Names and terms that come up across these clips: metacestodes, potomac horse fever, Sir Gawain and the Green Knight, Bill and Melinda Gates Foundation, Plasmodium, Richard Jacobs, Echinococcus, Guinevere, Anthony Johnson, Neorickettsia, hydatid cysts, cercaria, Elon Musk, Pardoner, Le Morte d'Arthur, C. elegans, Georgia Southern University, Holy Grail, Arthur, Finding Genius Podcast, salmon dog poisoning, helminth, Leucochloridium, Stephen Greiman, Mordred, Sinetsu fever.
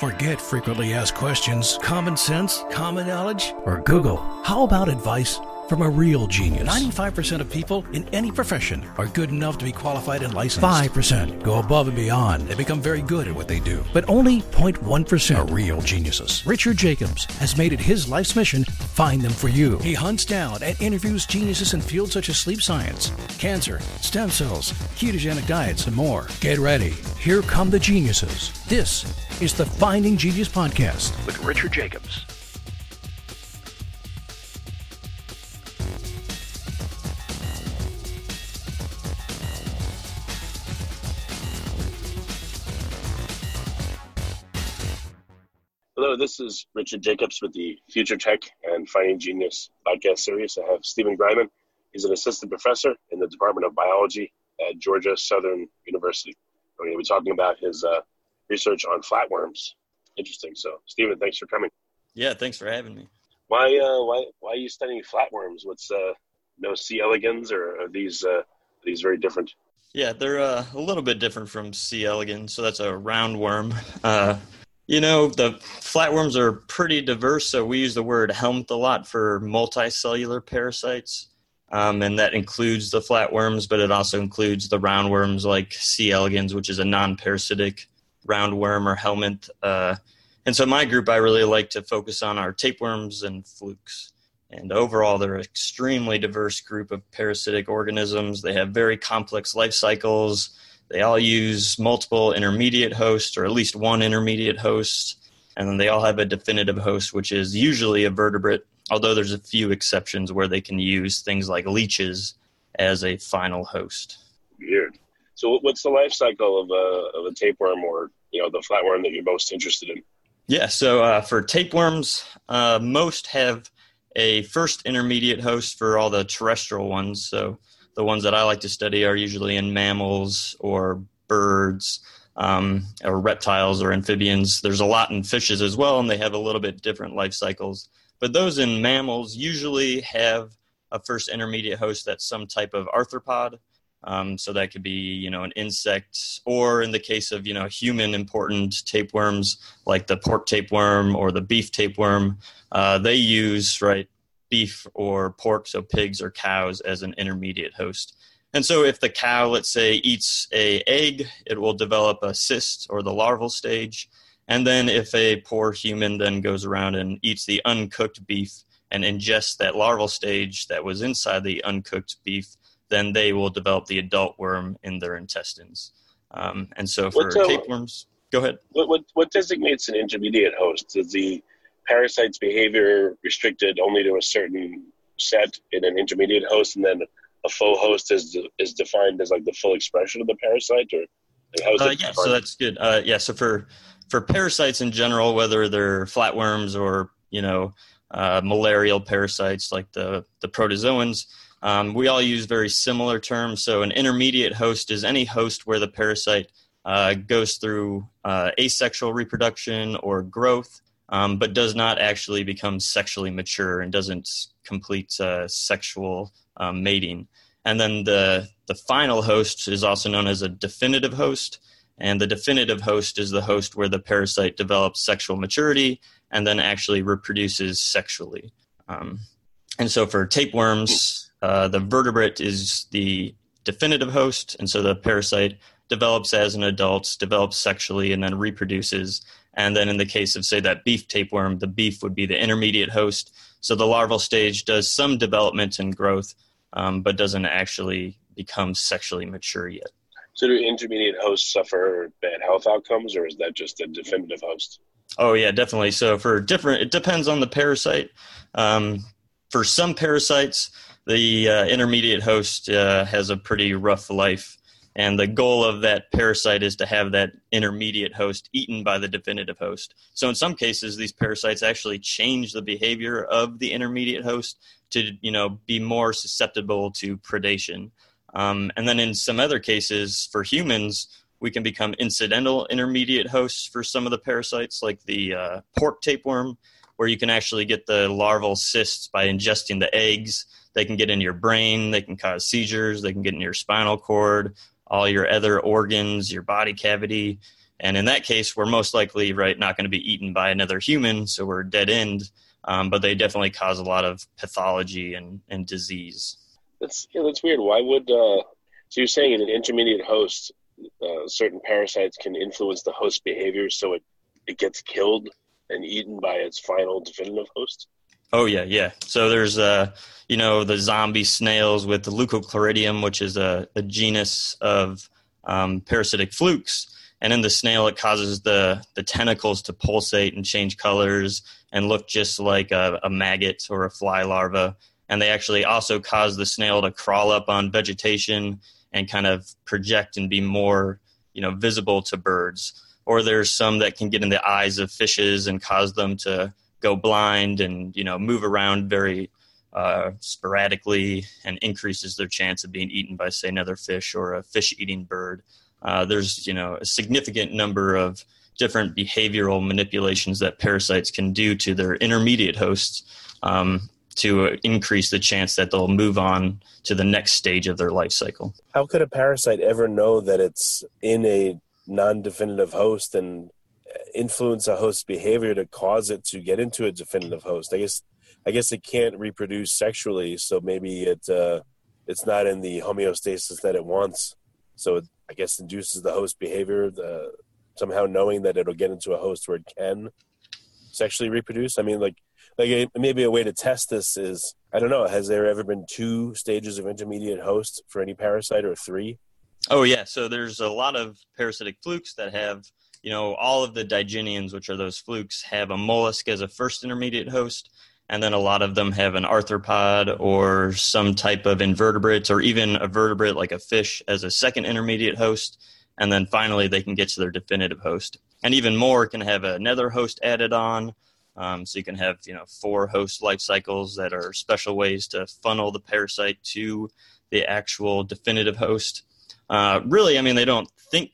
Forget frequently asked questions, common sense, common knowledge, or Google. How about advice from a real genius? 95% of people in any profession are good enough to be qualified and licensed. 5% go above and beyond and become very good at what they do. But only 0.1% are real geniuses. Richard Jacobs has made it his life's mission to find them for you. He hunts down and interviews geniuses in fields such as sleep science, cancer, stem cells, ketogenic diets, and more. Get ready. Here come the geniuses. This is the Finding Genius Podcast with Richard Jacobs. Hello, this is Richard Jacobs with the Future Tech and Finding Genius podcast series. I have Stephen Greiman. He's an assistant professor in the Department of Biology at Georgia Southern University. We're going to be talking about his research on flatworms. Interesting. So, Stephen, thanks for coming. Yeah, thanks for having me. Why are you studying flatworms? What's no C. elegans, or are these very different? Yeah, they're a little bit different from C. elegans. So that's a roundworm. You know, the flatworms are pretty diverse, so we use the word helminth a lot for multicellular parasites, and that includes the flatworms, but it also includes the roundworms like C. elegans, which is a non-parasitic roundworm or helminth. And so my group, I really like to focus on our tapeworms and flukes. And overall, they're an extremely diverse group of parasitic organisms. They have very complex life cycles. They all use multiple intermediate hosts, or at least one intermediate host, and then they all have a definitive host, which is usually a vertebrate, although there's a few exceptions where they can use things like leeches as a final host. Weird. So what's the life cycle of a tapeworm, or the flatworm that you're most interested in? Yeah, so for tapeworms, most have a first intermediate host for all the terrestrial ones, so the ones that I like to study are usually in mammals or birds or reptiles or amphibians. There's a lot in fishes as well, and they have a little bit different life cycles. But those in mammals usually have a first intermediate host that's some type of arthropod. So that could be, an insect, or in the case of, human important tapeworms like the pork tapeworm or the beef tapeworm, they use, beef or pork, so pigs or cows, as an intermediate host. And so if the cow, let's say, eats an egg, it will develop a cyst or the larval stage. And then if a poor human then goes around and eats the uncooked beef and ingests that larval stage that was inside the uncooked beef, then they will develop the adult worm in their intestines. And so for tapeworms, go ahead. What designates an intermediate host? Is the parasite's behavior restricted only to a certain set in an intermediate host, and then a full host is defined as like the full expression of the parasite, or how is it defined? So that's good. So for parasites in general, whether they're flatworms or malarial parasites like the protozoans, we all use very similar terms. So an intermediate host is any host where the parasite goes through asexual reproduction or growth, but does not actually become sexually mature and doesn't complete sexual mating. And then the final host is also known as a definitive host. And the definitive host is the host where the parasite develops sexual maturity and then actually reproduces sexually. And so for tapeworms, the vertebrate is the definitive host. And so the parasite develops as an adult, develops sexually, and then reproduces. And then in the case of, say, that beef tapeworm, the beef would be the intermediate host. So the larval stage does some development and growth, but doesn't actually become sexually mature yet. So do intermediate hosts suffer bad health outcomes, or is that just a definitive host? Oh, yeah, definitely. So it depends on the parasite. For some parasites, the intermediate host has a pretty rough life. And the goal of that parasite is to have that intermediate host eaten by the definitive host. So in some cases, these parasites actually change the behavior of the intermediate host to, be more susceptible to predation. And then in some other cases, for humans, we can become incidental intermediate hosts for some of the parasites, like the pork tapeworm, where you can actually get the larval cysts by ingesting the eggs. They can get into your brain, they can cause seizures, they can get into your spinal cord, all your other organs, your body cavity. And in that case, we're most likely, right, not going to be eaten by another human, so we're dead end. But they definitely cause a lot of pathology and disease. That's weird. Why would so you're saying in an intermediate host, certain parasites can influence the host behavior, so it gets killed and eaten by its final definitive host? Oh, yeah. So there's, the zombie snails with the Leucochloridium, which is a genus of parasitic flukes. And in the snail, it causes the tentacles to pulsate and change colors and look just like a maggot or a fly larva. And they actually also cause the snail to crawl up on vegetation and kind of project and be more, visible to birds. Or there's some that can get in the eyes of fishes and cause them to go blind and, move around very sporadically, and increases their chance of being eaten by, say, another fish or a fish-eating bird. There's, a significant number of different behavioral manipulations that parasites can do to their intermediate hosts to increase the chance that they'll move on to the next stage of their life cycle. How could a parasite ever know that it's in a non-definitive host and influence a host's behavior to cause it to get into a definitive host? I guess it can't reproduce sexually, so maybe it's not in the homeostasis that it wants. So it, I guess, induces the host behavior, somehow knowing that it'll get into a host where it can sexually reproduce. I mean, maybe a way to test this is, I don't know, has there ever been 2 stages of intermediate host for any parasite, or 3? Oh, yeah. So there's a lot of parasitic flukes that have, all of the digenians, which are those flukes, have a mollusk as a first intermediate host. And then a lot of them have an arthropod or some type of invertebrates, or even a vertebrate like a fish as a second intermediate host. And then finally, they can get to their definitive host. And even more can have another host added on. So you can have, 4 host life cycles that are special ways to funnel the parasite to the actual definitive host. Really, I mean, they don't think,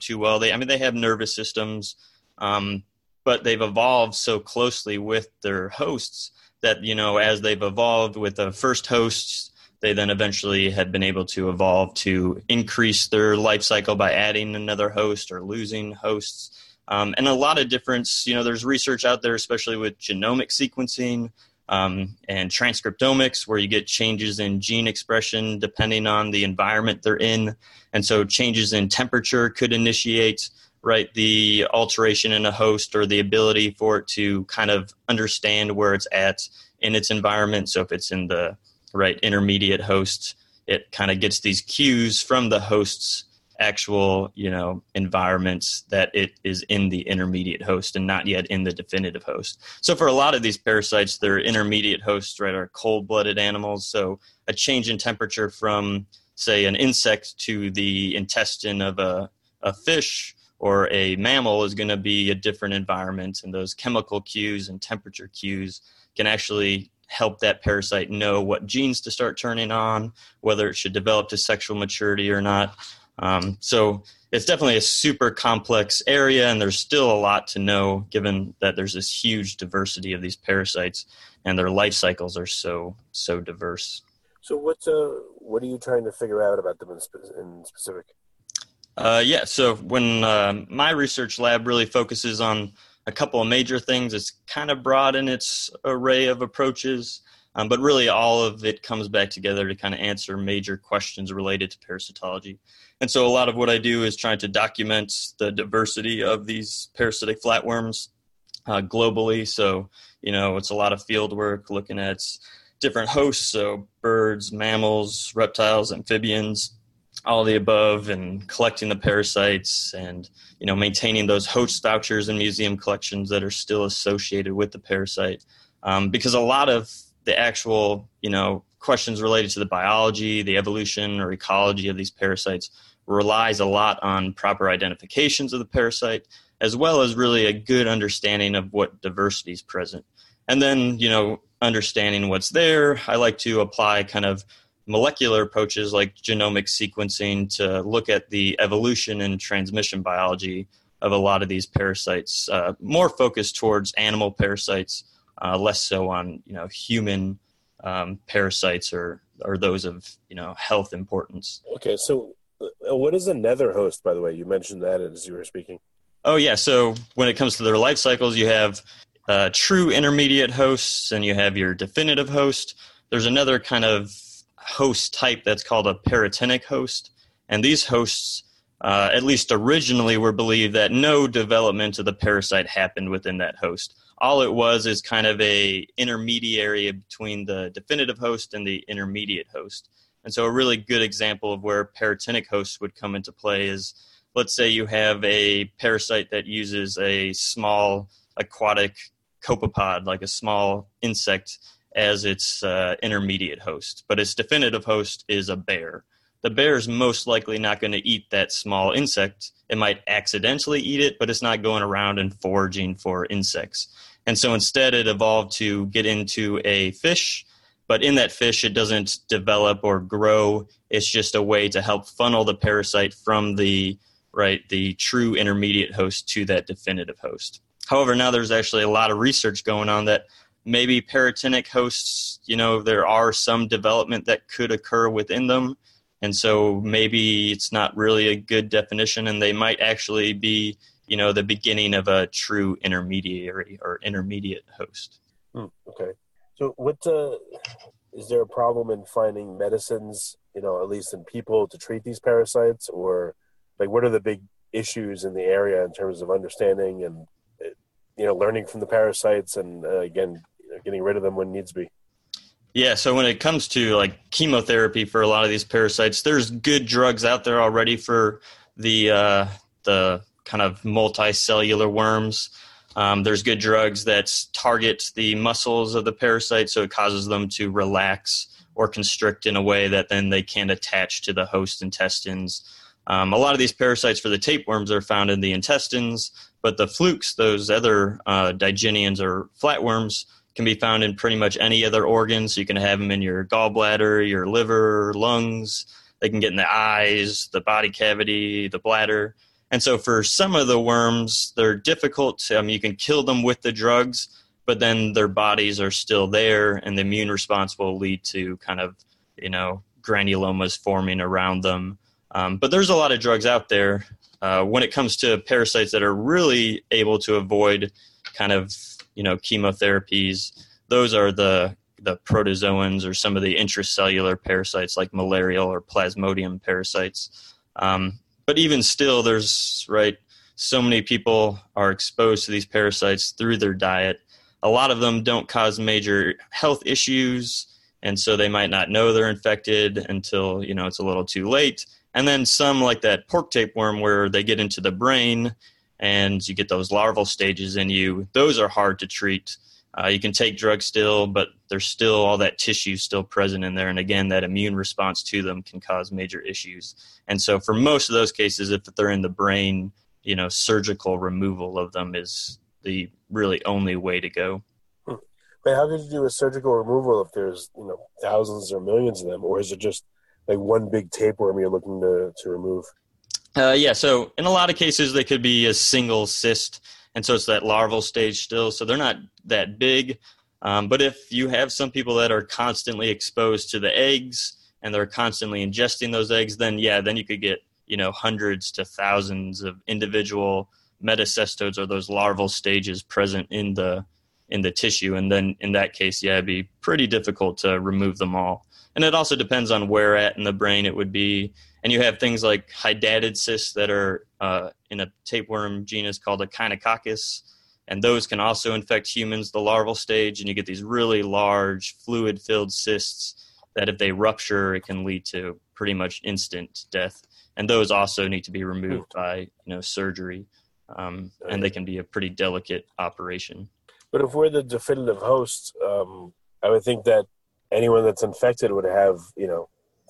too well. They have nervous systems, but they've evolved so closely with their hosts that, as they've evolved with the first hosts, they then eventually have been able to evolve to increase their life cycle by adding another host or losing hosts. And a lot of difference, there's research out there, especially with genomic sequencing and transcriptomics, where you get changes in gene expression depending on the environment they're in. And so changes in temperature could initiate, right, the alteration in a host, or the ability for it to kind of understand where it's at in its environment. So if it's in the right intermediate host, it kind of gets these cues from the host's actual, environments that it is in the intermediate host and not yet in the definitive host. So for a lot of these parasites, their intermediate hosts, right, are cold-blooded animals. So a change in temperature from, say, an insect to the intestine of a fish or a mammal is going to be a different environment. And those chemical cues and temperature cues can actually help that parasite know what genes to start turning on, whether it should develop to sexual maturity or not. So it's definitely a super complex area, and there's still a lot to know, given that there's this huge diversity of these parasites and their life cycles are so diverse. So what are you trying to figure out about them in specific? So when my research lab really focuses on a couple of major things, it's kind of broad in its array of approaches, but really all of it comes back together to kind of answer major questions related to parasitology. And so a lot of what I do is trying to document the diversity of these parasitic flatworms globally. So, it's a lot of field work looking at different hosts, so birds, mammals, reptiles, amphibians, all the above, and collecting the parasites and, maintaining those host vouchers and museum collections that are still associated with the parasite. Because a lot of the actual, questions related to the biology, the evolution or ecology of these parasites relies a lot on proper identifications of the parasite, as well as really a good understanding of what diversity is present. And then, understanding what's there, I like to apply kind of molecular approaches like genomic sequencing to look at the evolution and transmission biology of a lot of these parasites, more focused towards animal parasites, less so on, human parasites or those of, health importance. Okay. So what is another host, by the way? You mentioned that as you were speaking. Oh, yeah. So when it comes to their life cycles, you have true intermediate hosts and you have your definitive host. There's another kind of host type that's called a peritonic host. And these hosts, at least originally, were believed that no development of the parasite happened within that host. All it was is kind of a intermediary between the definitive host and the intermediate host. And so a really good example of where peritonic hosts would come into play is, let's say you have a parasite that uses a small aquatic copepod, like a small insect, as its intermediate host. But its definitive host is a bear. The bear is most likely not going to eat that small insect. It might accidentally eat it, but it's not going around and foraging for insects. And so instead it evolved to get into a fish, but in that fish it doesn't develop or grow. It's just a way to help funnel the parasite from the true intermediate host to that definitive host. However, now there's actually a lot of research going on that maybe peritonic hosts, there are some development that could occur within them. And so maybe it's not really a good definition, and they might actually be, the beginning of a true intermediary or intermediate host. Okay. So what is there a problem in finding medicines, at least in people, to treat these parasites? Or what are the big issues in the area in terms of understanding and, learning from the parasites and, getting rid of them when needs be? Yeah, so when it comes to chemotherapy for a lot of these parasites, there's good drugs out there already for the kind of multicellular worms. There's good drugs that target the muscles of the parasite, so it causes them to relax or constrict in a way that then they can't attach to the host intestines. A lot of these parasites for the tapeworms are found in the intestines, but the flukes, those other digynians or flatworms, can be found in pretty much any other organ. So you can have them in your gallbladder, your liver, lungs. They can get in the eyes, the body cavity, the bladder. And so for some of the worms, they're difficult. You can kill them with the drugs, but then their bodies are still there, and the immune response will lead to kind of, granulomas forming around them. But there's a lot of drugs out there. When it comes to parasites that are really able to avoid kind of chemotherapies, those are the protozoans or some of the intracellular parasites like malarial or plasmodium parasites. But even still, there's so many people are exposed to these parasites through their diet. A lot of them don't cause major health issues, and so they might not know they're infected until, it's a little too late. And then some, like that pork tapeworm where they get into the brain, and you get those larval stages in you, those are hard to treat. You can take drugs still, but there's still all that tissue still present in there. And again, that immune response to them can cause major issues. And so for most of those cases, if they're in the brain, surgical removal of them is the really only way to go. But how could you do a surgical removal if there's, thousands or millions of them? Or is it just one big tapeworm you're looking to remove? So in a lot of cases, they could be a single cyst, and so it's that larval stage still, so they're not that big. But if you have some people that are constantly exposed to the eggs and they're constantly ingesting those eggs, then you could get, hundreds to thousands of individual metacestodes or those larval stages present in the tissue. And then in that case, it'd be pretty difficult to remove them all. And it also depends on where at in the brain it would be. And you have things like hydatid cysts that are in a tapeworm genus called Echinococcus. And those can also infect humans, the larval stage. And you get these really large fluid-filled cysts that if they rupture, it can lead to pretty much instant death. And those also need to be removed by surgery. And they can be a pretty delicate operation. But if we're the definitive host, I would think that anyone that's infected would have,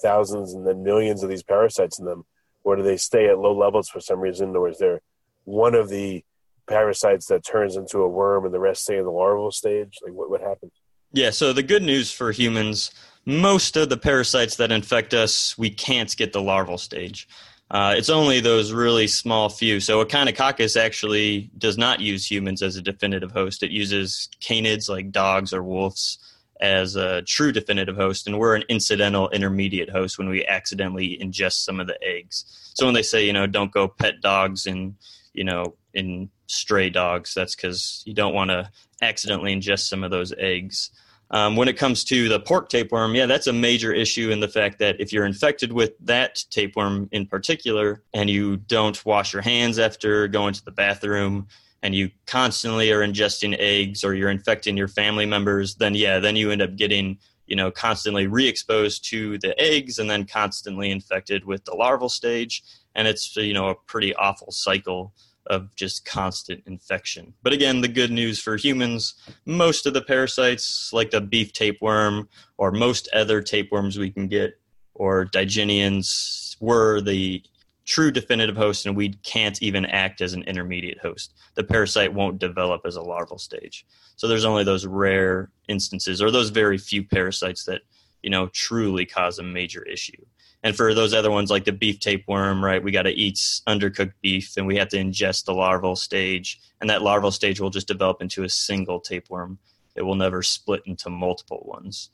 thousands and then millions of these parasites in them. Or do they stay at low levels for some reason? Or is there one of the parasites that turns into a worm and the rest stay in the larval stage? What happens? Yeah, so the good news for humans, most of the parasites that infect us, we can't get the larval stage. It's only those really small few. So Echinococcus actually does not use humans as a definitive host. It uses canids like dogs or wolves as a true definitive host, and we're an incidental intermediate host when we accidentally ingest some of the eggs. So when they say, don't go pet dogs and you know, in stray dogs. That's because you don't want to accidentally ingest some of those eggs. When it comes to the pork tapeworm, yeah, that's a major issue in the fact that if you're infected with that tapeworm in particular and you don't wash your hands after going to the bathroom and you constantly are ingesting eggs or you're infecting your family members, then yeah, then you end up getting, you know, constantly re-exposed to the eggs and then constantly infected with the larval stage. And it's, you know, a pretty awful cycle of just constant infection. But again, the good news for humans, most of the parasites like the beef tapeworm or most other tapeworms we can get or Diginians were the true definitive host, and we can't even act as an intermediate host. The parasite won't develop as a larval stage. So there's only those rare instances or those very few parasites that, you know, truly cause a major issue. And for those other ones like the beef tapeworm, right, we got to eat undercooked beef and we have to ingest the larval stage. And that larval stage will just develop into a single tapeworm. It will never split into multiple ones.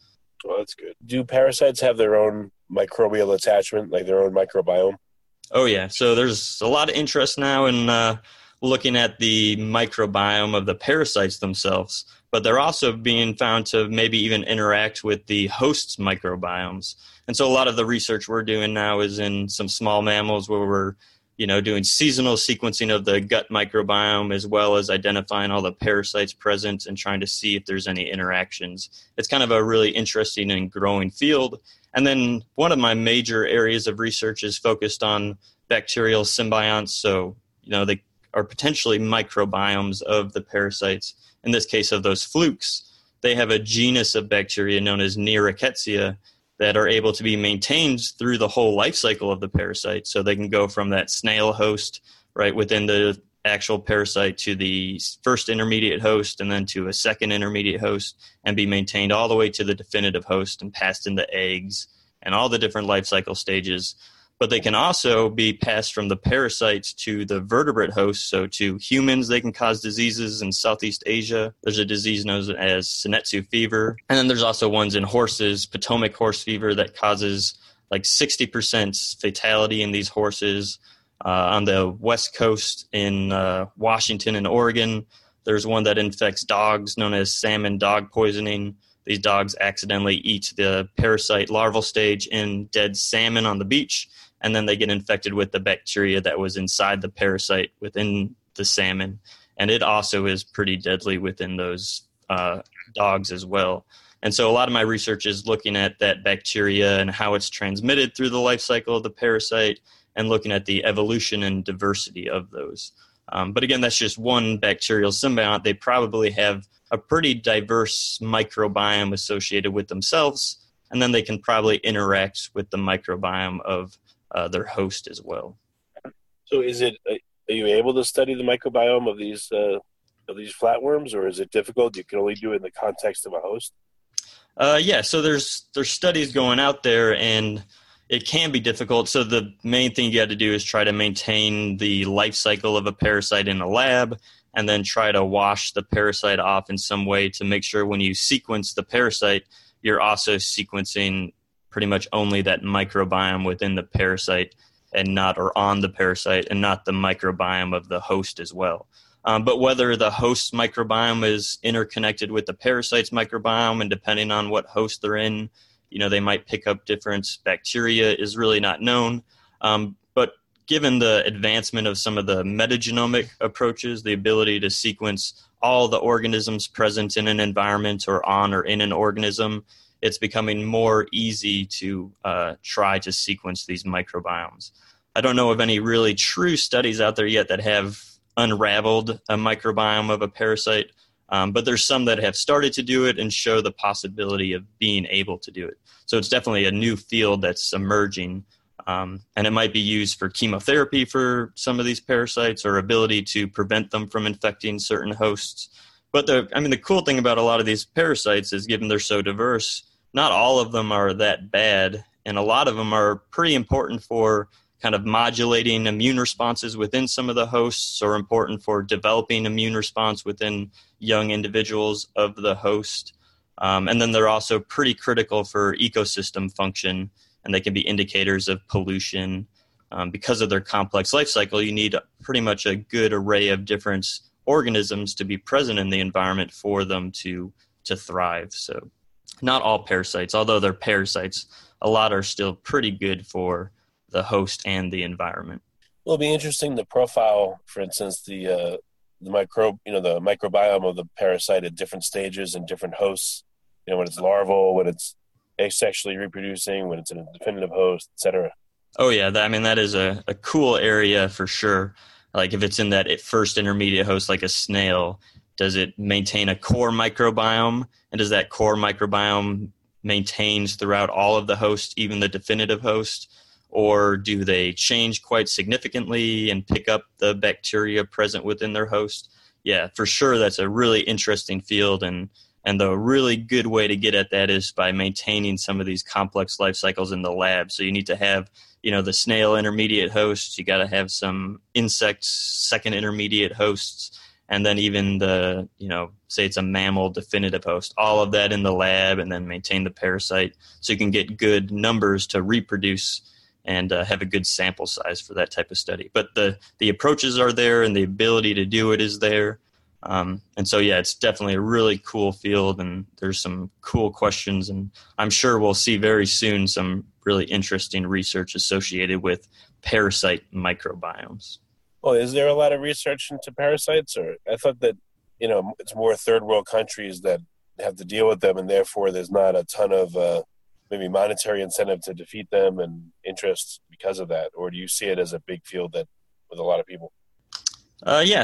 Well, that's good. Do parasites have their own microbial attachment, like their own microbiome? Oh, yeah. So there's a lot of interest now in looking at the microbiome of the parasites themselves. But they're also being found to maybe even interact with the host's microbiomes. And so a lot of the research we're doing now is in some small mammals where we're, you know, doing seasonal sequencing of the gut microbiome as well as identifying all the parasites present and trying to see if there's any interactions. It's kind of a really interesting and growing field. And then one of my major areas of research is focused on bacterial symbionts. So, you know, they are potentially microbiomes of the parasites. In this case of those flukes, they have a genus of bacteria known as Neorickettsia that are able to be maintained through the whole life cycle of the parasite. So they can go from that snail host right within the actual parasite to the first intermediate host and then to a second intermediate host and be maintained all the way to the definitive host and passed into eggs and all the different life cycle stages. But they can also be passed from the parasites to the vertebrate host. So to humans, they can cause diseases in Southeast Asia. There's a disease known as Sinetsu fever. And then there's also ones in horses, Potomac horse fever, that causes like 60% fatality in these horses. On the West Coast in Washington and Oregon, there's one that infects dogs known as salmon dog poisoning. These dogs accidentally eat the parasite larval stage in dead salmon on the beach. And then they get infected with the bacteria that was inside the parasite within the salmon. And it also is pretty deadly within those dogs as well. And so a lot of my research is looking at that bacteria and how it's transmitted through the life cycle of the parasite and looking at the evolution and diversity of those. But again, that's just one bacterial symbiont. They probably have a pretty diverse microbiome associated with themselves, and then they can probably interact with the microbiome of their host as well. So is it, are you able to study the microbiome of these flatworms, or is it difficult? You can only do it in the context of a host? Yeah, so there's studies going out there, and it can be difficult. So the main thing you got to do is try to maintain the life cycle of a parasite in a lab, and then try to wash the parasite off in some way to make sure when you sequence the parasite, you're also sequencing pretty much only that microbiome within the parasite and not, or on the parasite and not the microbiome of the host as well. But whether the host's microbiome is interconnected with the parasite's microbiome and depending on what host they're in, you know, they might pick up different bacteria is really not known. But given the advancement of some of the metagenomic approaches, the ability to sequence all the organisms present in an environment or on or in an organism, it's becoming more easy to try to sequence these microbiomes. I don't know of any really true studies out there yet that have unraveled a microbiome of a parasite, but there's some that have started to do it and show the possibility of being able to do it. So it's definitely a new field that's emerging, and it might be used for chemotherapy for some of these parasites or ability to prevent them from infecting certain hosts. But the cool thing about a lot of these parasites is given they're so diverse, not all of them are that bad, and a lot of them are pretty important for kind of modulating immune responses within some of the hosts or important for developing immune response within young individuals of the host. And then they're also pretty critical for ecosystem function, and they can be indicators of pollution because of their complex life cycle, you need pretty much a good array of different organisms to be present in the environment for them to thrive. So not all parasites, although they're parasites, a lot are still pretty good for the host and the environment. Well, it'll be interesting to profile, for instance, the microbiome of the parasite at different stages and different hosts, you know, when it's larval, when it's asexually reproducing, when it's in a definitive host, et cetera. Oh, yeah. That is a cool area for sure. Like if it's in that first intermediate host, like a snail, does it maintain a core microbiome? And does that core microbiome maintains throughout all of the hosts, even the definitive host? Or do they change quite significantly and pick up the bacteria present within their host? Yeah, for sure, that's a really interesting field. And the really good way to get at that is by maintaining some of these complex life cycles in the lab. So you need to have, the snail intermediate hosts. You got to have some insects, second intermediate hosts, and then even the, say it's a mammal definitive host, all of that in the lab, and then maintain the parasite so you can get good numbers to reproduce and have a good sample size for that type of study. But the approaches are there and the ability to do it is there. And so, it's definitely a really cool field, and there's some cool questions, and I'm sure we'll see very soon some really interesting research associated with parasite microbiomes. Well, is there a lot of research into parasites? Or I thought that, it's more third world countries that have to deal with them, and therefore there's not a ton of maybe monetary incentive to defeat them and interest because of that? Or do you see it as a big field that with a lot of people?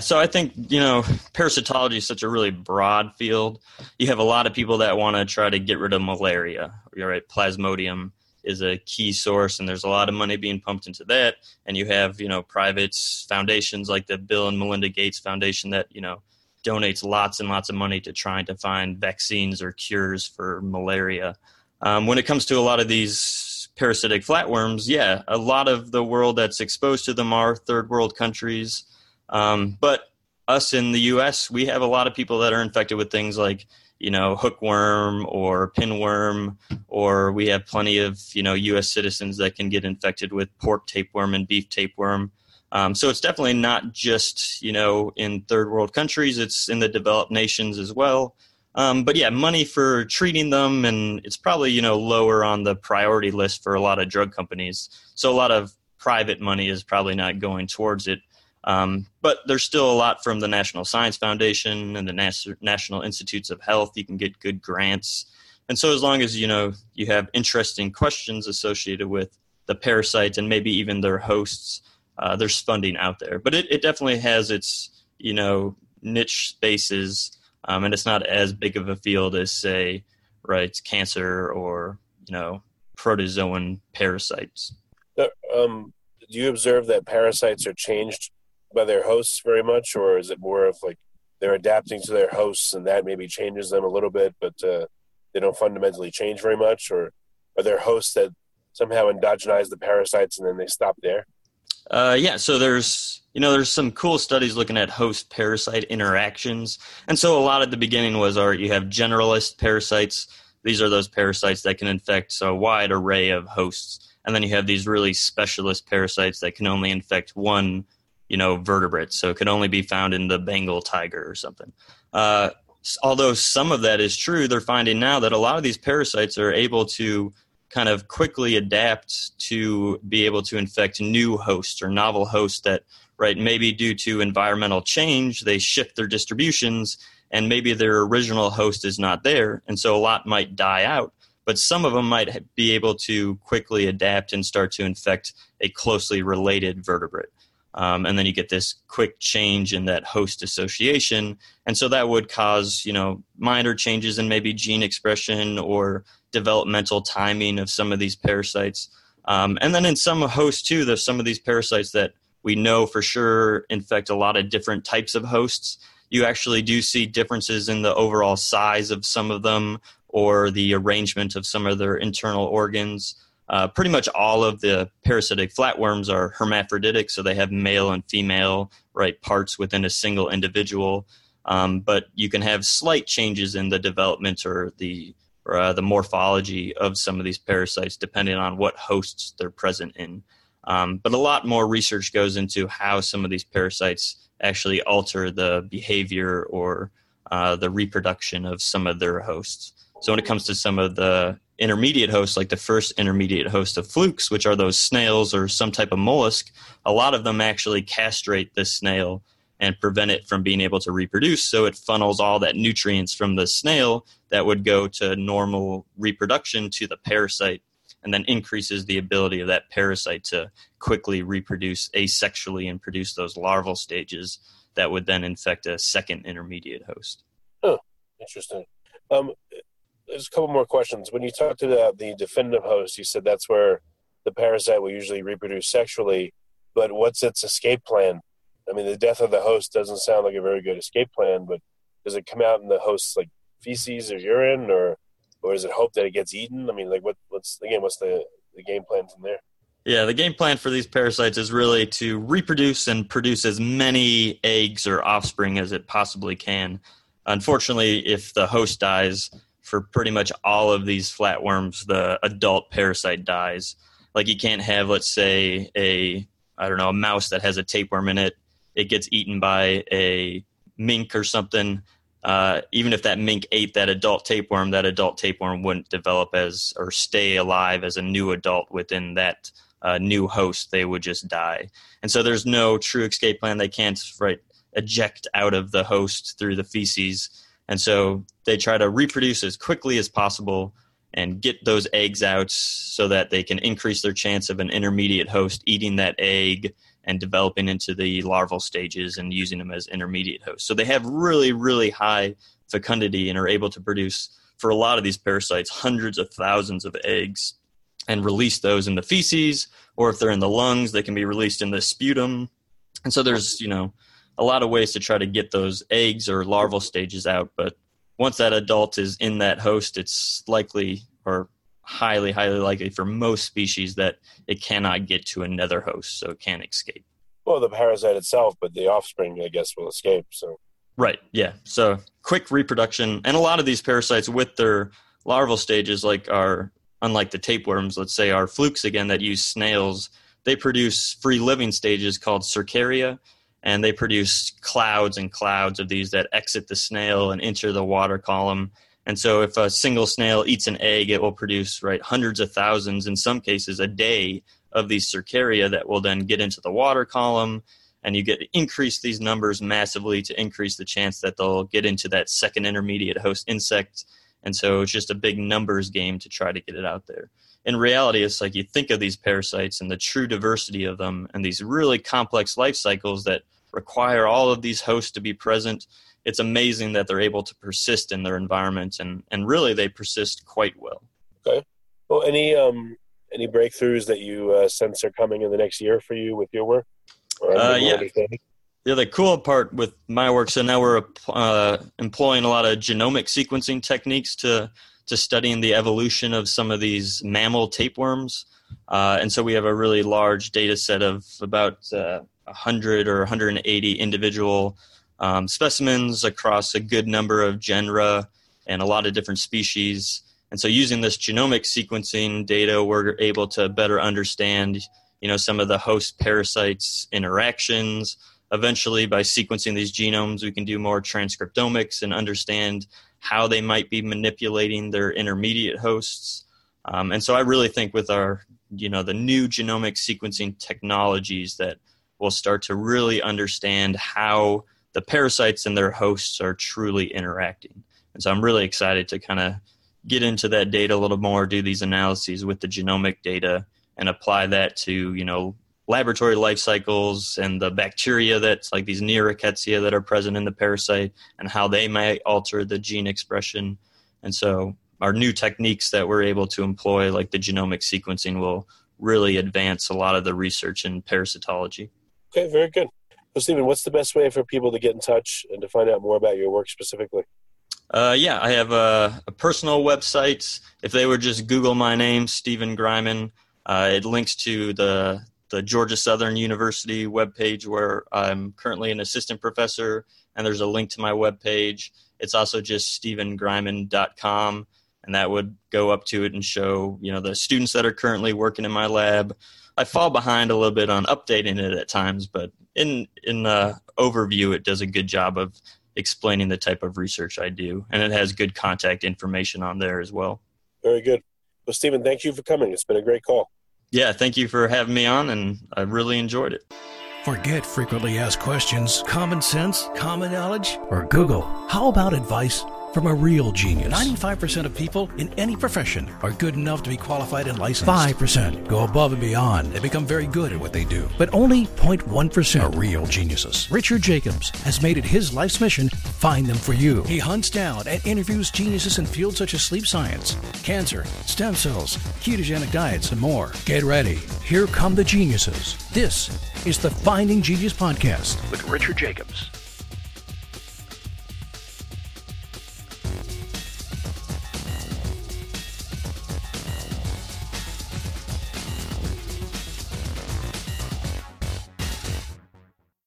So I think, parasitology is such a really broad field. You have a lot of people that want to try to get rid of malaria. You're right, Plasmodium is a key source, and there's a lot of money being pumped into that. And you have, private foundations like the Bill and Melinda Gates Foundation that, donates lots and lots of money to trying to find vaccines or cures for malaria. When it comes to a lot of these parasitic flatworms, a lot of the world that's exposed to them are third world countries. But us in the U.S., we have a lot of people that are infected with things like, hookworm or pinworm, or we have plenty of, U.S. citizens that can get infected with pork tapeworm and beef tapeworm. So it's definitely not just, in third world countries, it's in the developed nations as well. But money for treating them, and it's probably, lower on the priority list for a lot of drug companies. So a lot of private money is probably not going towards it. But there's still a lot from the National Science Foundation and the National Institutes of Health. You can get good grants. And so as long as, you have interesting questions associated with the parasites and maybe even their hosts, there's funding out there. But it definitely has its, niche spaces. And it's not as big of a field as, say, cancer or, protozoan parasites. Do you observe that parasites are changed by their hosts very much, or is it more of like they're adapting to their hosts and that maybe changes them a little bit, but they don't fundamentally change very much? Or are there hosts that somehow endogenize the parasites and then they stop there? So there's some cool studies looking at host parasite interactions. And so a lot at the beginning was, you have generalist parasites. These are those parasites that can infect a wide array of hosts. And then you have these really specialist parasites that can only infect one, vertebrate. So it could only be found in the Bengal tiger or something. Although some of that is true, they're finding now that a lot of these parasites are able to kind of quickly adapt to be able to infect new hosts or novel hosts that, maybe due to environmental change, they shift their distributions and maybe their original host is not there. And so a lot might die out, but some of them might be able to quickly adapt and start to infect a closely related vertebrate. And then you get this quick change in that host association. And so that would cause, minor changes in maybe gene expression or developmental timing of some of these parasites. And then in some hosts too, there's some of these parasites that we know for sure infect a lot of different types of hosts. You actually do see differences in the overall size of some of them or the arrangement of some of their internal organs. Pretty much all of the parasitic flatworms are hermaphroditic, so they have male and female parts within a single individual. But you can have slight changes in the development or the morphology of some of these parasites, depending on what hosts they're present in. But a lot more research goes into how some of these parasites actually alter the behavior or the reproduction of some of their hosts. So when it comes to some of the intermediate hosts, like the first intermediate host of flukes, which are those snails or some type of mollusk, a lot of them actually castrate this snail and prevent it from being able to reproduce. So it funnels all that nutrients from the snail that would go to normal reproduction to the parasite, and then increases the ability of that parasite to quickly reproduce asexually and produce those larval stages that would then infect a second intermediate host. Huh. Interesting. There's a couple more questions. When you talked about the definitive host, you said that's where the parasite will usually reproduce sexually, but what's its escape plan? I mean, the death of the host doesn't sound like a very good escape plan, but does it come out in the host's like feces or urine, or is it hope that it gets eaten? I mean, like what's the game plan from there? Yeah, the game plan for these parasites is really to reproduce and produce as many eggs or offspring as it possibly can. Unfortunately, if the host dies, for pretty much all of these flatworms, the adult parasite dies. Like you can't have, let's say, a mouse that has a tapeworm in it. It gets eaten by a mink or something. Even if that mink ate that adult tapeworm wouldn't develop as or stay alive as a new adult within that new host. They would just die. And so there's no true escape plan. They can't eject out of the host through the feces. And so they try to reproduce as quickly as possible and get those eggs out so that they can increase their chance of an intermediate host eating that egg and developing into the larval stages and using them as intermediate hosts. So they have really, really high fecundity and are able to produce, for a lot of these parasites, hundreds of thousands of eggs and release those in the feces, or if they're in the lungs, they can be released in the sputum. And so there's, a lot of ways to try to get those eggs or larval stages out. But once that adult is in that host, it's likely or highly, highly likely for most species that it cannot get to another host, so it can't escape. Well, the parasite itself, but the offspring, I guess, will escape. So right, yeah. So quick reproduction. And a lot of these parasites with their larval stages, unlike the tapeworms, let's say, are flukes again that use snails. They produce free living stages called cercaria, and they produce clouds and clouds of these that exit the snail and enter the water column. And so if a single snail eats an egg, it will produce hundreds of thousands, in some cases a day, of these cercaria that will then get into the water column. And you get to increase these numbers massively to increase the chance that they'll get into that second intermediate host insect. And so it's just a big numbers game to try to get it out there. In reality, it's you think of these parasites and the true diversity of them and these really complex life cycles that require all of these hosts to be present. It's amazing that they're able to persist in their environment, and really they persist quite well. Okay. Well, any breakthroughs that you sense are coming in the next year for you with your work? Yeah, the cool part with my work, so now we're employing a lot of genomic sequencing techniques to studying the evolution of some of these mammal tapeworms. And so we have a really large data set of about 100 or 180 individual specimens across a good number of genera and a lot of different species. And so using this genomic sequencing data, we're able to better understand, some of the host parasites' interactions. Eventually, by sequencing these genomes, we can do more transcriptomics and understand how they might be manipulating their intermediate hosts. And so I really think with our, the new genomic sequencing technologies that we'll start to really understand how the parasites and their hosts are truly interacting. And so I'm really excited to kind of get into that data a little more, do these analyses with the genomic data and apply that to, laboratory life cycles and the bacteria that's these Neorickettsia that are present in the parasite and how they may alter the gene expression. And so our new techniques that we're able to employ, like the genomic sequencing, will really advance a lot of the research in parasitology. Okay, very good. Well, Stephen, what's the best way for people to get in touch and to find out more about your work specifically? I have a personal website. If they would just Google my name, Stephen Greiman, it links to the Georgia Southern University webpage, where I'm currently an assistant professor, and there's a link to my webpage. It's also just stephengreiman.com, and that would go up to it and show, the students that are currently working in my lab, I fall behind a little bit on updating it at times, but in the overview, it does a good job of explaining the type of research I do, and it has good contact information on there as well. Very good. Well, Stephen, thank you for coming. It's been a great call. Yeah, thank you for having me on, and I really enjoyed it. Forget frequently asked questions, common sense, common knowledge, or Google. How about advice from a real genius? 95% of people in any profession are good enough to be qualified and licensed. 5% go above and beyond and become very good at what they do. But only 0.1% are real geniuses. Richard Jacobs has made it his life's mission to find them for you. He hunts down and interviews geniuses in fields such as sleep science, cancer, stem cells, ketogenic diets, and more. Get ready. Here come the geniuses. This is the Finding Genius Podcast with Richard Jacobs.